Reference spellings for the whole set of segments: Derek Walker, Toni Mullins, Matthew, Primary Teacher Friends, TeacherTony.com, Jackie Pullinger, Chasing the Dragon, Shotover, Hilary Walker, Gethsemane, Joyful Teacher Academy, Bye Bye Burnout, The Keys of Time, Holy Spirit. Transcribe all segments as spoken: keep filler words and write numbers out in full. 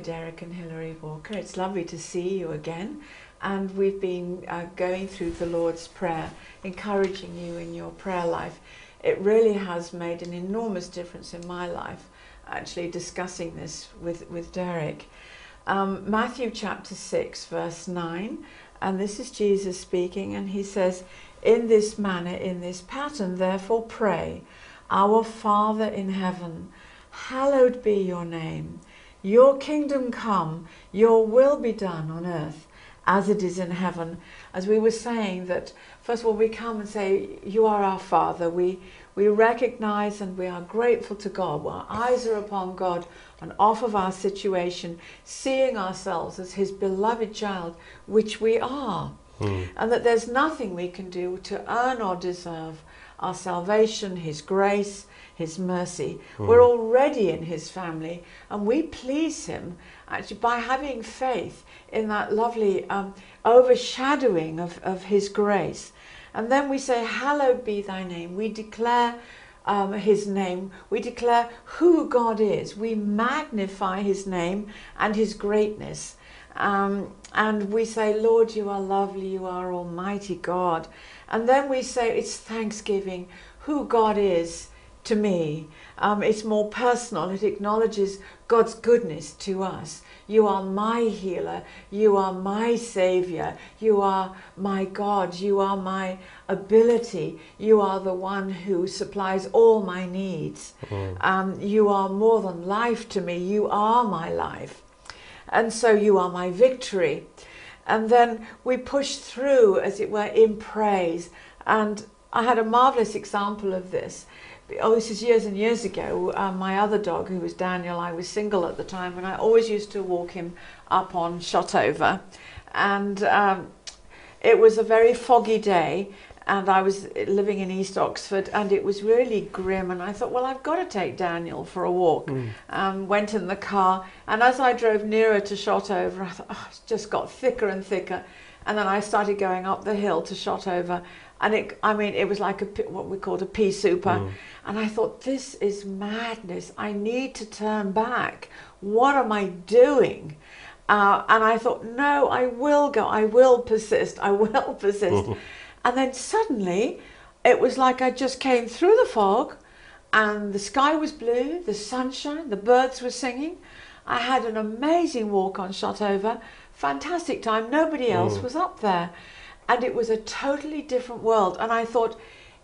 Derek and Hilary Walker. It's lovely to see you again. And we've been uh, going through the Lord's Prayer, encouraging you in your prayer life. It really has made an enormous difference in my life, actually discussing this with, with Derek. Um, Matthew chapter six, verse nine, and this is Jesus speaking, and he says, "In this manner, in this pattern, therefore pray, Our Father in heaven, hallowed be your name. Your kingdom come, your will be done on earth as it is in heaven." As we were saying, that first of all we come and say, you are our Father. We, we recognize and we are grateful to God. Our eyes are upon God and off of our situation, seeing ourselves as his beloved child, which we are. Mm. And that there's nothing we can do to earn or deserve our salvation, his grace, his mercy. Mm. We're already in his family, and we please him actually by having faith in that lovely um, overshadowing of, of his grace. And then we say, hallowed be thy name. We declare um, his name. We declare who God is. We magnify his name and his greatness. Um, and we say, Lord, you are lovely, you are almighty God. And then we say, it's thanksgiving, who God is to me. Um, it's more personal, it acknowledges God's goodness to us. You are my healer, you are my saviour, you are my God, you are my ability, you are the one who supplies all my needs. Mm. Um, you are more than life to me, you are my life. And so you are my victory. And then we push through, as it were, in praise. And I had a marvelous example of this. Oh, this is years and years ago. Uh, my other dog, who was Daniel, I was single at the time, and I always used to walk him up on Shotover. And um, it was a very foggy day, and I was living in East Oxford, and it was really grim, and I thought, well, I've got to take Daniel for a walk. Mm. Um, went in the car, and as I drove nearer to Shotover, I thought, oh, it just got thicker and thicker, and then I started going up the hill to Shotover, and it, I mean, it was like a, what we called a pea super, mm. and I thought, this is madness, I need to turn back, what am I doing? Uh, and I thought, no, I will go, I will persist, I will persist. And then suddenly, it was like I just came through the fog, and the sky was blue, the sunshine, the birds were singing. I had an amazing walk on Shotover, fantastic time, nobody else mm. was up there. And it was a totally different world. And I thought,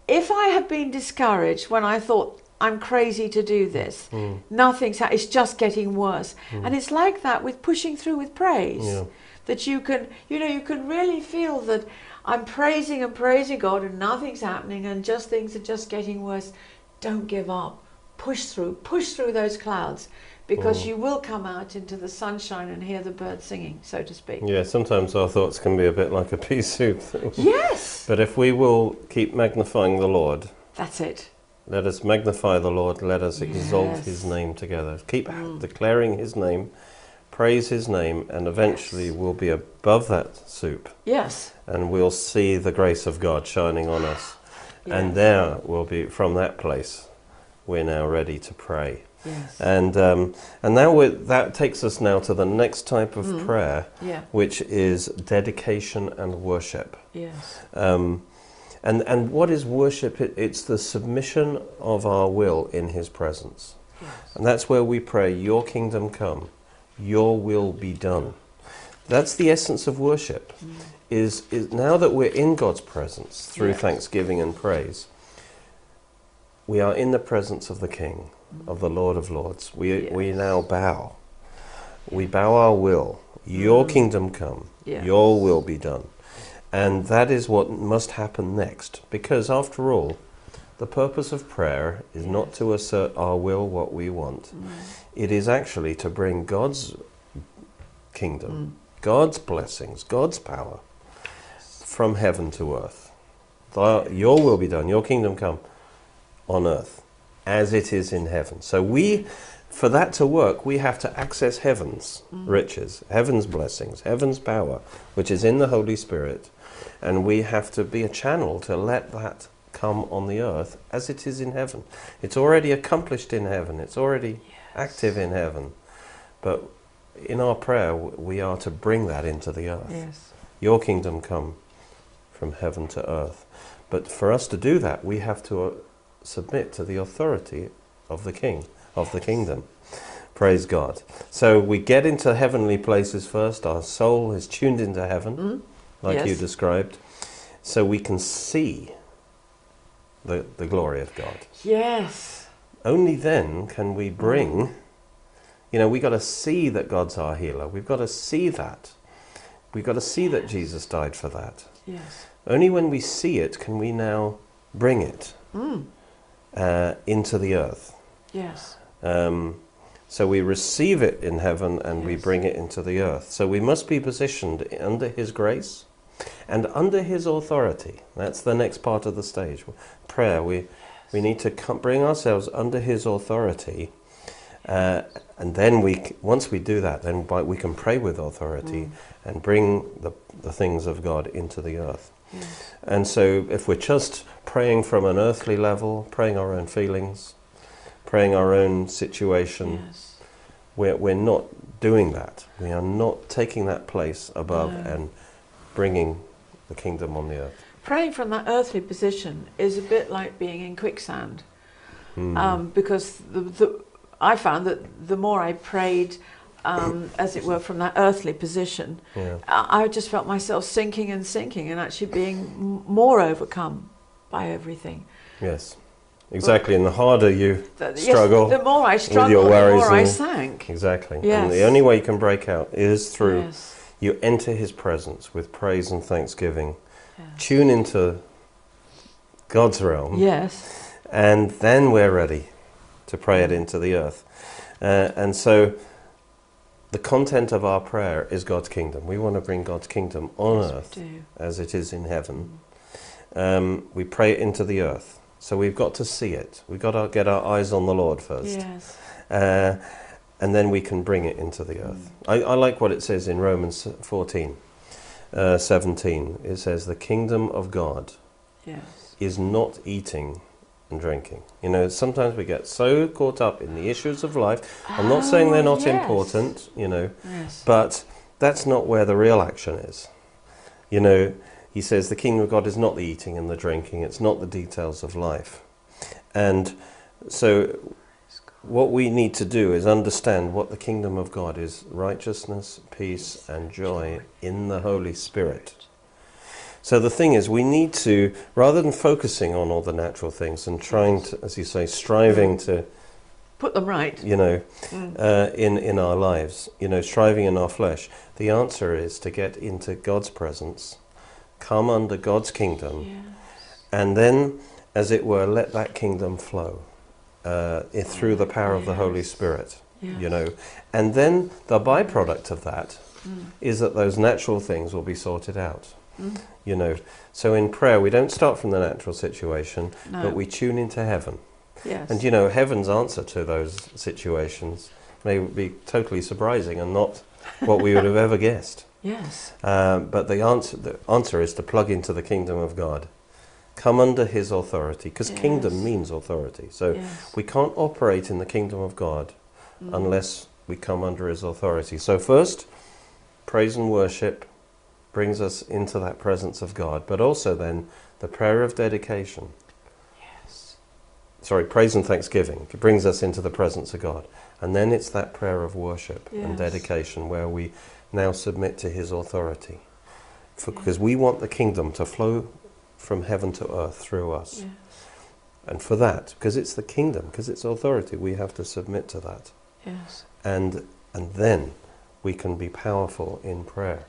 if I had been discouraged when I thought, I'm crazy to do this, mm. nothing's happening, it's just getting worse. Mm. And it's like that with pushing through with praise. Yeah. That you can, you know, you can really feel that I'm praising and praising God and nothing's happening and just things are just getting worse. Don't give up. Push through. Push through those clouds, because mm. you will come out into the sunshine and hear the birds singing, so to speak. Yeah, sometimes our thoughts can be a bit like a pea soup. Yes! But if we will keep magnifying the Lord. That's it. Let us magnify the Lord. Let us exalt yes. his name together. Keep mm. declaring his name. Praise his name, and eventually yes. we'll be above that soup. Yes. And we'll see the grace of God shining on us. Yes. And there we'll be, from that place, we're now ready to pray. Yes. And um, and now we're, that takes us now to the next type of mm. prayer, yeah. which is dedication and worship. Yes. Um, and, and what is worship? It, it's the submission of our will in his presence. Yes. And that's where we pray, your kingdom come. Your will be done. That's the essence of worship. Mm. Is, is now that we're in God's presence through yes. thanksgiving and praise, we are in the presence of the King, mm. of the Lord of Lords. We yes. we now bow. We bow our will. Your mm. kingdom come. Yes. Your will be done. And that is what must happen next. Because after all, the purpose of prayer is yes. not to assert our will, what we want. Mm. It is actually to bring God's kingdom, mm. God's blessings, God's power from heaven to earth. Thy, your will be done, your kingdom come on earth as it is in heaven. So we, for that to work, we have to access heaven's mm. riches, heaven's blessings, heaven's power, which is in the Holy Spirit. And we have to be a channel to let that come on the earth as it is in heaven. It's already accomplished in heaven. It's already yes. active in heaven. But in our prayer, we are to bring that into the earth. Yes. Your kingdom come from heaven to earth. But for us to do that, we have to uh, submit to the authority of the king, of the kingdom. Praise God. So we get into heavenly places first. Our soul is tuned into heaven, mm-hmm. like yes. you described. So we can see the, the glory of God. Yes. Only then can we bring, you know, we've got to see that God's our healer. We've got to see that. We've got to see that Jesus died for that. Yes. Only when we see it can we now bring it mm. uh, into the earth. Yes. Um, so we receive it in heaven and yes. we bring it into the earth. So we must be positioned under His grace and under His authority. That's the next part of the stage. Prayer. We, yes. we need to come, bring ourselves under His authority. Uh, and then we, once we do that, then by, we can pray with authority mm. and bring the, the things of God into the earth. Yes. And so if we're just praying from an earthly level, praying our own feelings, praying our own situation, yes. we're, we're not doing that. We are not taking that place above no. and bringing the kingdom on the earth. Praying from that earthly position is a bit like being in quicksand mm. um, because the... the I found that the more I prayed, um, as it were, from that earthly position, yeah. I, I just felt myself sinking and sinking and actually being m more overcome by everything. Yes, exactly. But and the harder you the, struggle, yes, the more I struggled, with your worries the more I sank. Exactly. Yes. And the only way you can break out is through, yes. you enter His presence with praise and thanksgiving, yes. tune into God's realm, yes, and then we're ready to pray it into the earth. Uh, and so the content of our prayer is God's kingdom. We want to bring God's kingdom on yes, earth as it is in heaven. Mm. Um, we pray it into the earth. So we've got to see it. We've got to get our eyes on the Lord first. Yes. Uh, and then we can bring it into the earth. Mm. I, I like what it says in Romans fourteen, uh, seventeen. It says, the kingdom of God yes. is not eating and drinking. You know, sometimes we get so caught up in the issues of life. I'm not oh, saying they're not yes. important, you know, yes. but that's not where the real action is. You know, he says the kingdom of God is not the eating and the drinking, it's not the details of life. And so what we need to do is understand what the kingdom of God is: righteousness, peace and joy in the Holy Spirit. So the thing is, we need to, rather than focusing on all the natural things and trying to, as you say, striving to put them right, you know, mm. uh, in, in our lives, you know, striving in our flesh, the answer is to get into God's presence, come under God's kingdom, yes. and then, as it were, let that kingdom flow uh, through the power yes. of the Holy Spirit, yes. you know. And then the byproduct of that mm. is that those natural things will be sorted out. Mm. You know, so in prayer we don't start from the natural situation, no. but we tune into heaven. Yes. And you know, heaven's answer to those situations may be totally surprising and not what we would have ever guessed. Yes. Um, but the answer, the answer is to plug into the kingdom of God. Come under His authority, because yes. kingdom means authority. So yes. we can't operate in the kingdom of God mm. unless we come under His authority. So first, praise and worship brings us into that presence of God, but also then the prayer of dedication. Yes. Sorry, praise and thanksgiving brings us into the presence of God. And then it's that prayer of worship yes. and dedication where we now submit to His authority. Because yes. we want the kingdom to flow from heaven to earth through us. Yes. And for that, because it's the kingdom, because it's authority, we have to submit to that. Yes. And, and then we can be powerful in prayer.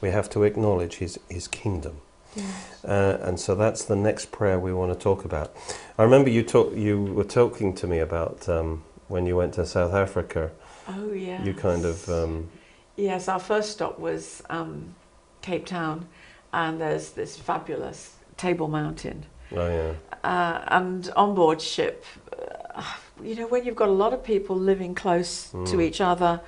We have to acknowledge His, His kingdom. Yes. Uh, and so that's the next prayer we want to talk about. I remember you talk, you were talking to me about um, when you went to South Africa. Oh, yeah. You kind of... Um, yes, our first stop was um, Cape Town, and there's this fabulous Table Mountain. Oh, yeah. Uh, and on board ship, uh, you know, when you've got a lot of people living close mm. to each other,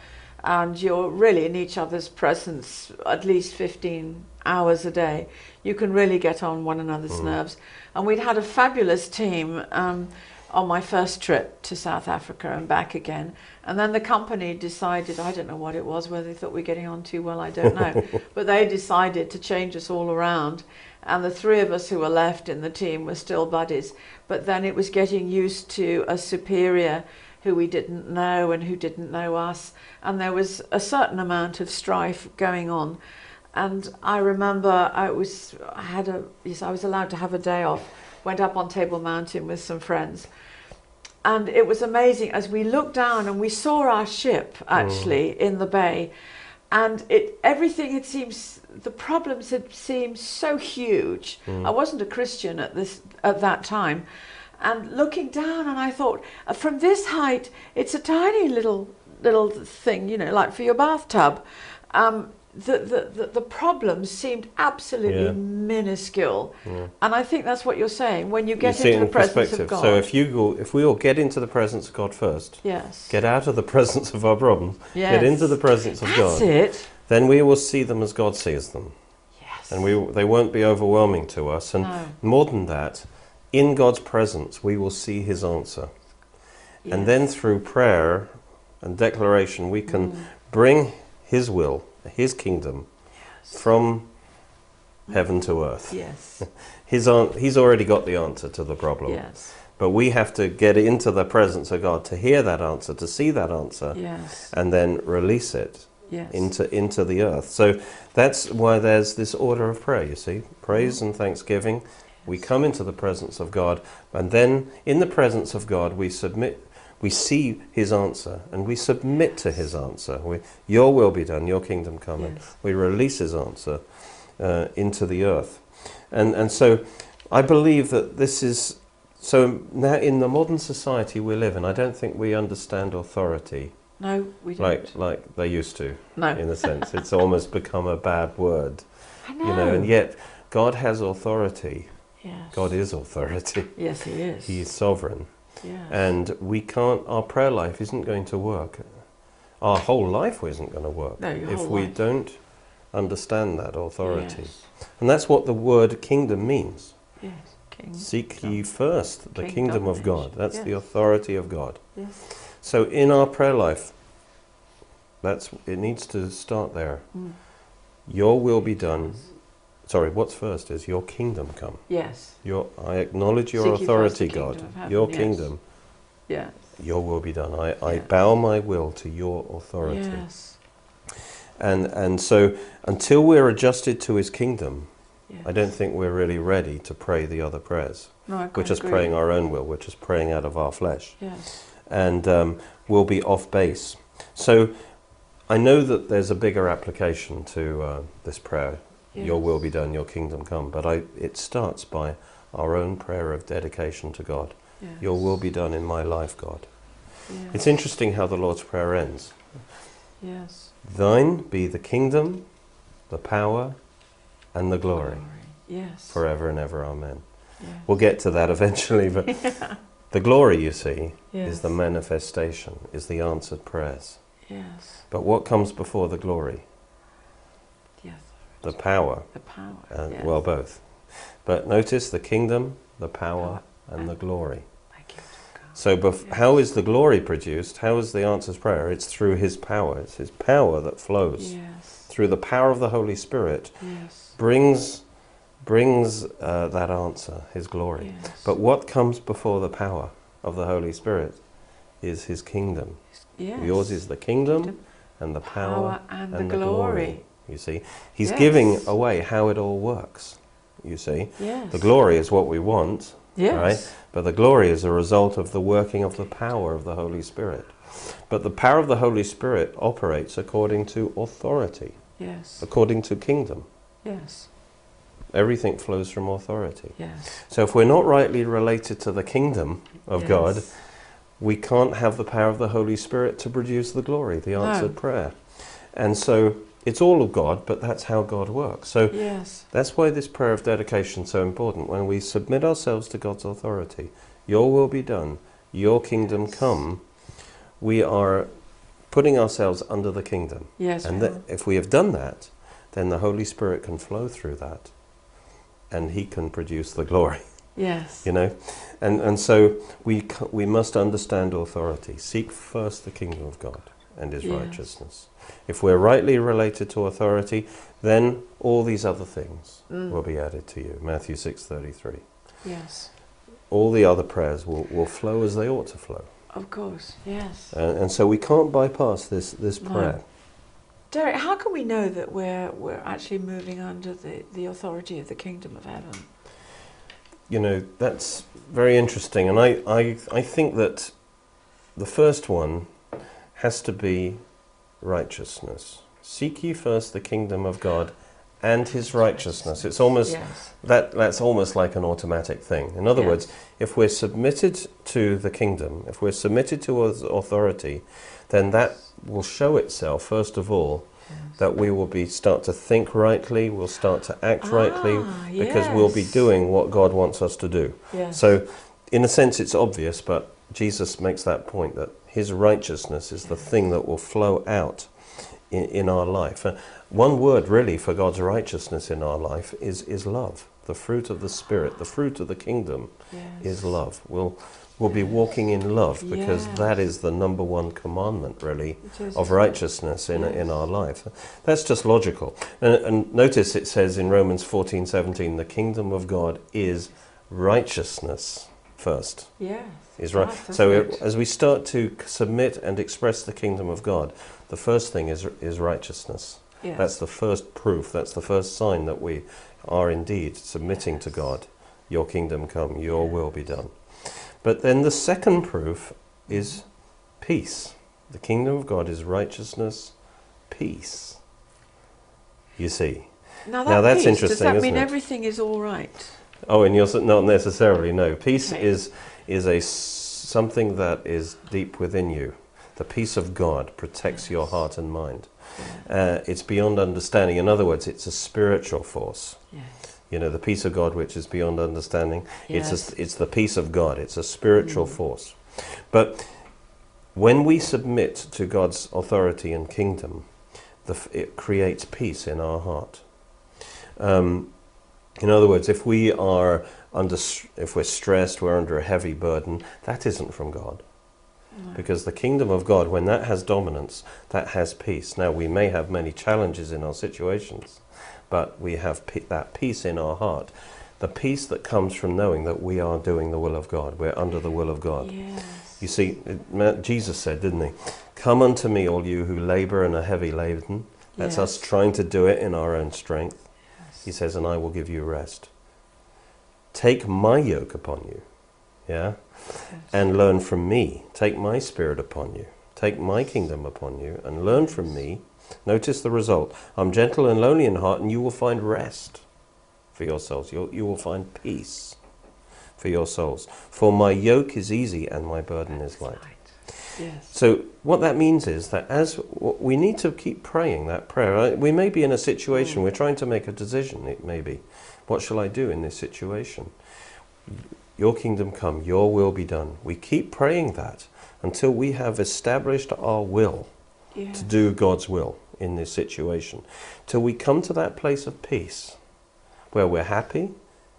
and you're really in each other's presence at least fifteen hours a day, you can really get on one another's mm. nerves. And we'd had a fabulous team. Um, on my first trip to South Africa and back again. And then the company decided, I don't know what it was, whether they thought we were getting on too well, I don't know. But they decided to change us all around. And the three of us who were left in the team were still buddies. But then it was getting used to a superior who we didn't know and who didn't know us. And there was a certain amount of strife going on. And I remember I was, I had a, yes, I was allowed to have a day off, went up on Table Mountain with some friends. And it was amazing as we looked down and we saw our ship actually mm. in the bay. And it everything had seemed, the problems had seemed so huge. Mm. I wasn't a Christian at this at that time. And looking down, and I thought, from this height, it's a tiny little little thing, you know, like for your bathtub. Um, the, the, the, the problems seemed absolutely yeah. minuscule. Yeah. And I think that's what you're saying, when you get you into the presence of God. So if, you go, if we all get into the presence of God first, yes. get out of the presence of our problems, yes. get into the presence of that's God, it. Then we will see them as God sees them. Yes. And we, they won't be overwhelming to us. And no. more than that, in God's presence, we will see his answer. Yes. And then through prayer and declaration, we can mm. bring his will, his kingdom, yes. from heaven to earth. Yes. His an- he's already got the answer to the problem. Yes. But we have to get into the presence of God to hear that answer, to see that answer, yes. and then release it yes. into, into the earth. So that's why there's this order of prayer, you see. Praise mm. and thanksgiving. We come into the presence of God, and then in the presence of God we submit, we see his answer, and we submit to his answer. We, your will be done, your kingdom come, yes. and we release his answer uh, into the earth. And and so I believe that this is, so now in the modern society we live in, I don't think we understand authority. No, we don't. Like, like they used to, no. in a sense. It's almost become a bad word. I know. You know, and yet God has authority. Yes. God is authority. Yes, he is. He is sovereign. Yes. And we can't, our prayer life isn't going to work. Our whole life isn't going to work no, your if whole we life. Don't understand that authority. Yes. And that's what the word kingdom means. Yes. King, Seek God. Ye first the King kingdom God. Of God. That's yes. the authority of God. Yes. So in our prayer life, that's it needs to start there. Mm. Your will be done. Sorry, what's first is your kingdom come. Yes. Your, I acknowledge your Seek authority, you God. Heaven, your yes. kingdom. Yes. Your will be done. I, I yes. bow my will to your authority. Yes. And and so until we're adjusted to his kingdom, yes. I don't think we're really ready to pray the other prayers. No, I We're just agree. Praying our own will. We're just praying out of our flesh. Yes. And um, we'll be off base. So I know that there's a bigger application to uh, this prayer. Yes. Your will be done, your kingdom come. But I, it starts by our own prayer of dedication to God. Yes. Your will be done in my life, God. Yes. It's interesting how the Lord's Prayer ends. Yes. Thine be the kingdom, the power, and the glory. glory. Yes. Forever and ever, amen. Yes. We'll get to that eventually. But yeah. the glory, you see, yes. is the manifestation, is the answered prayers. Yes. But what comes before the glory? The power. The power. Uh, yes. Well, both. But notice the kingdom, the power, oh, and, and the glory. Thank you, God. So, bef- yes. how is the glory produced? How is the answer's prayer? It's through his power. It's his power that flows. Yes. Through the power of the Holy Spirit, yes. brings brings uh, that answer, his glory. Yes. But what comes before the power of the Holy Spirit is his kingdom. Yes. Yours is the kingdom, kingdom. and the power, power and, and the, the glory. glory. You see, he's yes. giving away how it all works. You see, yes. the glory is what we want, yes. right? But the glory is a result of the working of the power of the Holy Spirit. But the power of the Holy Spirit operates according to authority, yes. according to kingdom. Yes. Everything flows from authority. Yes. So if we're not rightly related to the kingdom of yes. God, we can't have the power of the Holy Spirit to produce the glory, the answered no. prayer. And so it's all of God, but that's how God works. So yes. that's why this prayer of dedication is so important. When we submit ourselves to God's authority, your will be done, your kingdom yes. come, we are putting ourselves under the kingdom. Yes, and th- if we have done that, then the Holy Spirit can flow through that, and he can produce the glory. Yes. You know, and and so we we must understand authority. Seek first the kingdom of God and His yes. righteousness. If we're rightly related to authority, then all these other things mm. will be added to you. Matthew six thirty-three. Yes. All the other prayers will, will flow as they ought to flow. Of course, yes. And, and so we can't bypass this this prayer. No. Derek, how can we know that we're we're actually moving under the, the authority of the kingdom of heaven? You know, that's very interesting, and I, I I think that the first one has to be righteousness. Seek ye first the kingdom of God and His righteousness. It's almost yes. that that's almost like an automatic thing. In other yes. words, if we're submitted to the kingdom, if we're submitted to authority, then that will show itself first of all yes. that we will be start to think rightly, we'll start to act ah, rightly, because yes. we'll be doing what God wants us to do. Yes. So in a sense it's obvious, but Jesus makes that point that His righteousness is the thing that will flow out in, in our life. Uh, one word really for God's righteousness in our life is, is love. The fruit of the Spirit, the fruit of the kingdom yes. is love. We'll, we'll be walking in love because yes. that is the number one commandment really of righteousness in, yes. in our life. That's just logical. And, and notice it says in Romans fourteen seventeen, the kingdom of God is righteousness first. Yes. Is right. That's so it, as we start to submit and express the kingdom of God, the first thing is is righteousness. Yes. That's the first proof, that's the first sign that we are indeed submitting yes. to God. Your kingdom come, your yes. will be done. But then the second proof is peace. The kingdom of God is righteousness, peace. You see. Now, that now that's peace, interesting, isn't it? Does that mean it? everything is all right? Oh, and you're not necessarily, no. Peace okay. is is a something that is deep within you. The peace of God protects yes. your heart and mind. Yeah. Uh, it's beyond understanding. In other words, it's a spiritual force. Yes. You know, the peace of God, which is beyond understanding. Yes. It's a, it's the peace of God. It's a spiritual mm. force. But when we submit to God's authority and kingdom, the, it creates peace in our heart. Um, In other words, if we are under, if we're stressed, we're under a heavy burden, that isn't from God. No. Because the kingdom of God, when that has dominance, that has peace. Now, we may have many challenges in our situations, but we have pe- that peace in our heart. The peace that comes from knowing that we are doing the will of God. We're under the will of God. Yes. You see, it, Jesus said, didn't he? Come unto me, all you who labor and are heavy laden. That's yes. us trying to do it in our own strength. He says, and I will give you rest. Take my yoke upon you, yeah? And learn from me. Take my spirit upon you. Take my kingdom upon you and learn from me. Notice the result. I'm gentle and lowly in heart, and you will find rest for your souls. You'll, you will find peace for your souls. For my yoke is easy and my burden is light. Yes. So what that means is that as we need to keep praying that prayer. We may be in a situation, mm. we're trying to make a decision, it may be. What shall I do in this situation? Your kingdom come, your will be done. We keep praying that until we have established our will yes. to do God's will in this situation. Till we come to that place of peace where we're happy.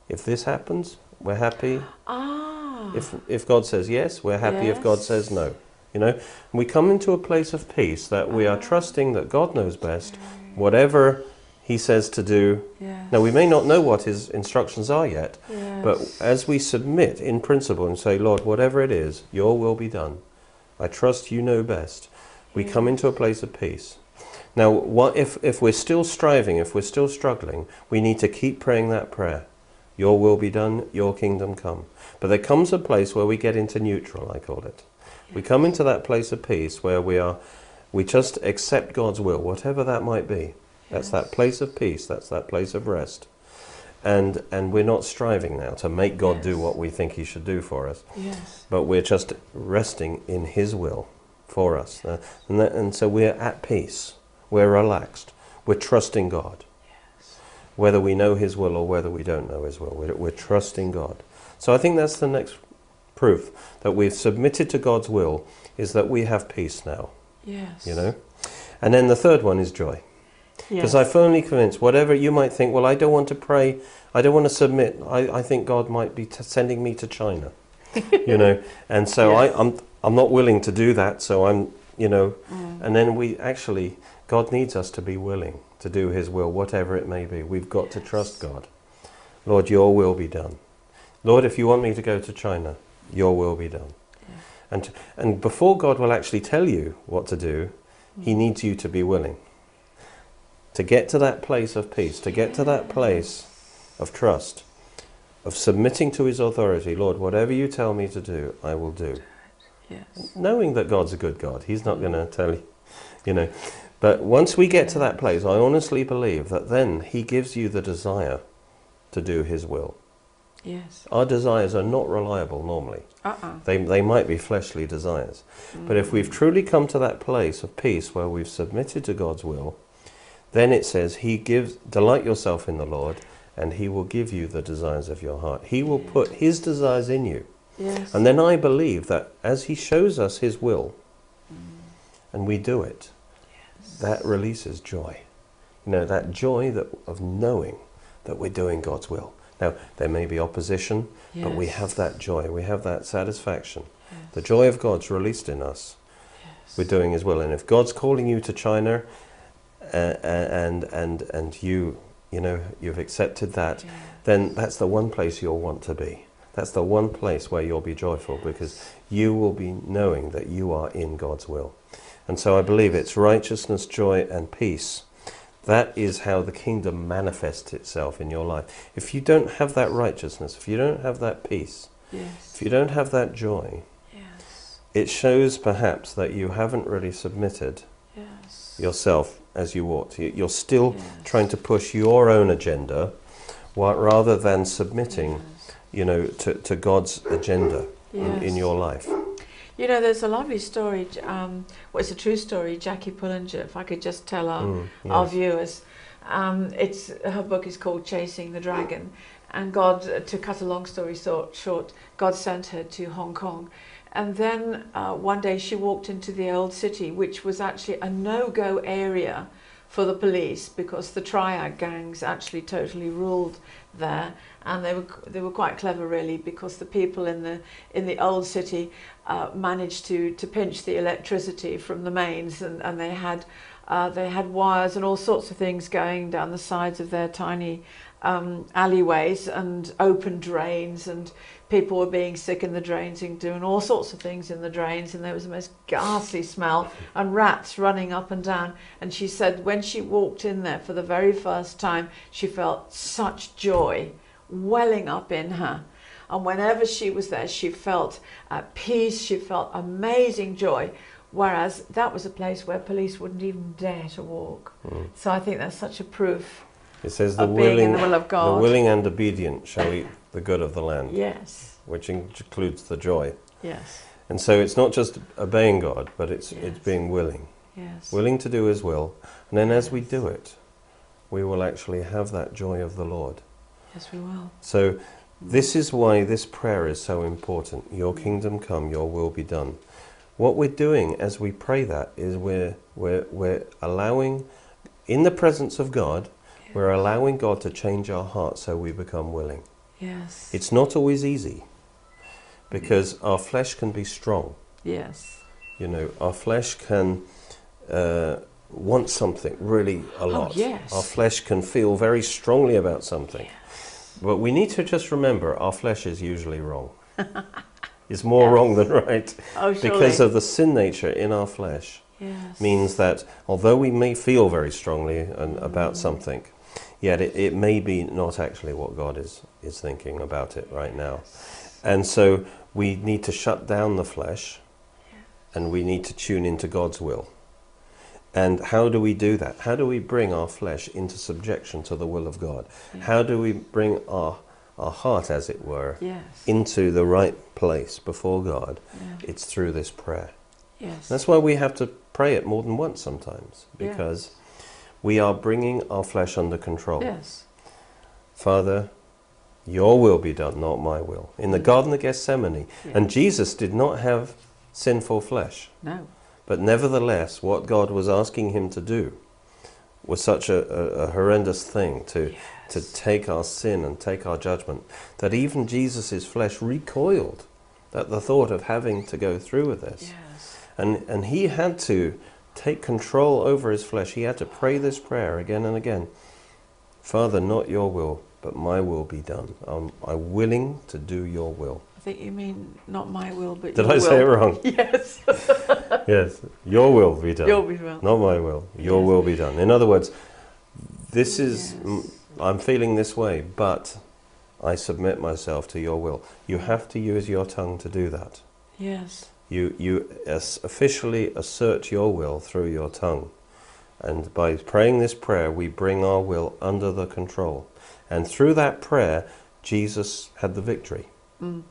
If this happens, we're happy. Ah. If, if God says yes, we're happy. Yes. If God says no. You know, we come into a place of peace that we are trusting that God knows best, whatever He says to do. Yes. Now, we may not know what His instructions are yet, yes. but as we submit in principle and say, Lord, whatever it is, your will be done. I trust you know best. We yes. come into a place of peace. Now, what if, if we're still striving, if we're still struggling, we need to keep praying that prayer. Your will be done, your kingdom come. But there comes a place where we get into neutral, I call it. We come into that place of peace where we are, we just accept God's will, whatever that might be. That's yes. that place of peace, that's that place of rest. And and we're not striving now to make God yes. do what we think He should do for us. Yes. But we're just resting in His will for us. Yes. And, that, and so we're at peace, we're relaxed, we're trusting God. Yes. Whether we know His will or whether we don't know His will, we're, we're trusting God. So I think that's the next proof that we've submitted to God's will is that we have peace now. Yes. You know? And then the third one is joy. Because yes. I firmly convinced, whatever you might think, well, I don't want to pray, I don't want to submit, I, I think God might be t sending me to China, you know, and so yes. I, I'm, I'm not willing to do that, so I'm, you know, mm. and then we actually, God needs us to be willing to do His will, whatever it may be. We've got yes. to trust God. Lord, your will be done. Lord, if you want me to go to China, your will be done. Yeah. And, and before God will actually tell you what to do, mm. He needs you to be willing. To get to that place of peace, to get to that place of trust, of submitting to His authority. Lord, whatever you tell me to do, I will do. Yes. Knowing that God's a good God. He's not going to tell you, you know. But once we get to that place, I honestly believe that then He gives you the desire to do His will. Yes. Our desires are not reliable normally. Uh-uh. They, they might be fleshly desires. Mm. But if we've truly come to that place of peace where we've submitted to God's will, then it says, He gives, delight yourself in the Lord, and He will give you the desires of your heart. He will put His desires in you. Yes. And then I believe that as He shows us His will, mm. and we do it, yes. that releases joy. You know, that joy that, of knowing that we're doing God's will. Now, there may be opposition, yes. but we have that joy. We have that satisfaction. Yes. The joy of God's released in us. Yes. We're doing His will. And if God's calling you to China, Uh, and and and you you know you've accepted that, yes. then that's the one place you'll want to be. That's the one place where you'll be joyful, yes. because you will be knowing that you are in God's will. And so I believe it's righteousness, joy, and peace. That is how the kingdom manifests itself in your life. If you don't have that righteousness, if you don't have that peace, yes. if you don't have that joy, yes. it shows perhaps that you haven't really submitted yes. yourself as you ought. You're still yes. trying to push your own agenda while, rather than submitting yes. you know, to, to God's agenda yes. in, in your life. You know, there's a lovely story, um, well, it's a true story, Jackie Pullinger, if I could just tell our, mm, yes. our viewers. Um, it's, her book is called Chasing the Dragon, and God, to cut a long story short, God sent her to Hong Kong. And then uh, one day she walked into the old city, which was actually a no-go area for the police because the triad gangs actually totally ruled there, and they were they were quite clever really, because the people in the in the old city uh, managed to to pinch the electricity from the mains, and, and they had uh, they had wires and all sorts of things going down the sides of their tiny Um, alleyways and open drains, and people were being sick in the drains and doing all sorts of things in the drains, and there was the most ghastly smell and rats running up and down. And she said when she walked in there for the very first time, she felt such joy welling up in her, and whenever she was there she felt at peace, she felt amazing joy. Whereas that was a place where police wouldn't even dare to walk. Mm. So I think that's such a proof. It says the willing, the, will of God. the willing and obedient shall eat the good of the land. Yes. Which includes the joy. Yes. And so it's not just obeying God, but it's, yes. it's being willing. Yes. Willing to do His will. And then as yes. we do it, we will actually have that joy of the Lord. Yes, we will. So this is why this prayer is so important. Your kingdom come, your will be done. What we're doing as we pray that is we're, we're, we're allowing, in the presence of God, we're allowing God to change our hearts so we become willing. Yes. It's not always easy, because our flesh can be strong. Yes. You know, our flesh can uh, want something really a lot. Oh, yes. Our flesh can feel very strongly about something. Yes. But we need to just remember our flesh is usually wrong. It's more yes. wrong than right. Oh, surely. Because of the sin nature in our flesh. Yes. Means that although we may feel very strongly and, mm. about something, yet it, it may be not actually what God is, is thinking about it right now. And so we need to shut down the flesh, yes. and we need to tune into God's will. And how do we do that? How do we bring our flesh into subjection to the will of God? Yes. How do we bring our, our heart, as it were, yes. into the right place before God? Yes. It's through this prayer. Yes. That's why we have to pray it more than once sometimes, because yes. we are bringing our flesh under control. Yes. Father, your will be done, not my will. In the Garden of Gethsemane, yes. and Jesus did not have sinful flesh. No. But nevertheless, what God was asking him to do was such a, a, a horrendous thing to, yes. to take our sin and take our judgment, that even Jesus' flesh recoiled at the thought of having to go through with this. Yes. And, and he had to take control over his flesh. He had to pray this prayer again and again. Father, not your will, but my will be done. I'm, I'm willing to do your will. I think you mean not my will, but Did your I will. Did I say it wrong? Yes. Yes. Your will be done. Your will. Not my will. Your yes. will be done. In other words, this is, yes. I'm feeling this way, but I submit myself to your will. You have to use your tongue to do that. Yes. You, you officially assert your will through your tongue. And by praying this prayer, we bring our will under the control. And through that prayer, Jesus had the victory. Mm.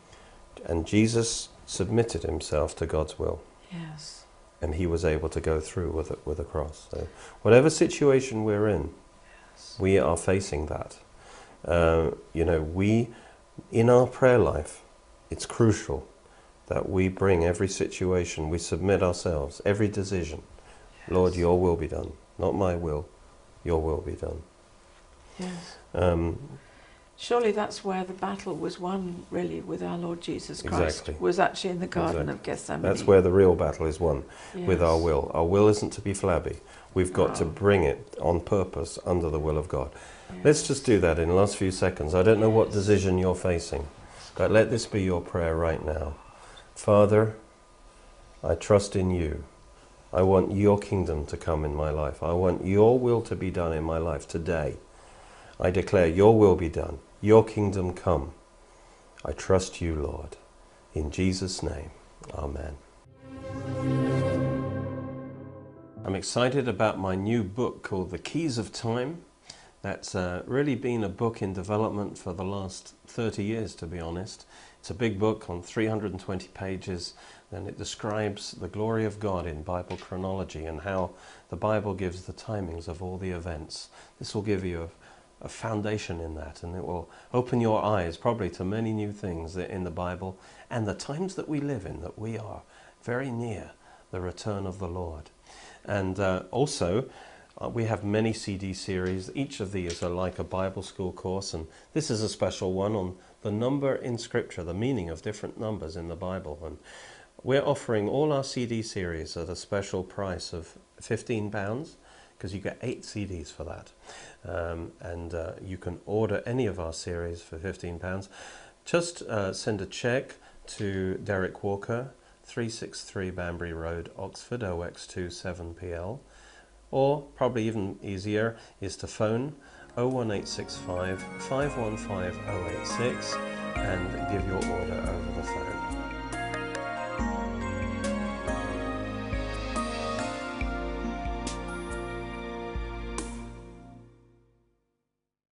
And Jesus submitted himself to God's will. Yes. And he was able to go through with it, with a cross. So whatever situation we're in, yes. we are facing that. Uh, you know, we, in our prayer life, it's crucial that we bring every situation, we submit ourselves, every decision. Yes. Lord, your will be done. Not my will, your will be done. Yes. Um, Surely that's where the battle was won, really, with our Lord Jesus Christ. Exactly. Was actually in the Garden exactly. of Gethsemane. That's where the real battle is won, yes. with our will. Our will isn't to be flabby. We've got oh. to bring it on purpose under the will of God. Yes. Let's just do that in the last few seconds. I don't know yes. what decision you're facing, but let this be your prayer right now. Father, I trust in you. I want your kingdom to come in my life. I want your will to be done in my life today. I declare your will be done, your kingdom come. I trust you, Lord. In Jesus' name, amen. I'm excited about my new book called The Keys of Time. That's uh, really been a book in development for the last thirty years, to be honest. It's a big book on three hundred twenty pages, and it describes the glory of God in Bible chronology and how the Bible gives the timings of all the events. This will give you a a foundation in that, and it will open your eyes probably to many new things that in the Bible and the times that we live in, that we are very near the return of the Lord. And uh, also uh, we have many C D series. Each of these are like a Bible school course, and this is a special one on the number in Scripture, the meaning of different numbers in the Bible. And we're offering all our C D series at a special price of fifteen pounds, because you get eight C Ds for that. Um, and uh, you can order any of our series for fifteen pounds. Just uh, send a cheque to Derek Walker, three six three Banbury Road, Oxford, O X two seven P L. Or, probably even easier, is to phone oh one eight six five, five one five oh eight six and give your order over the phone.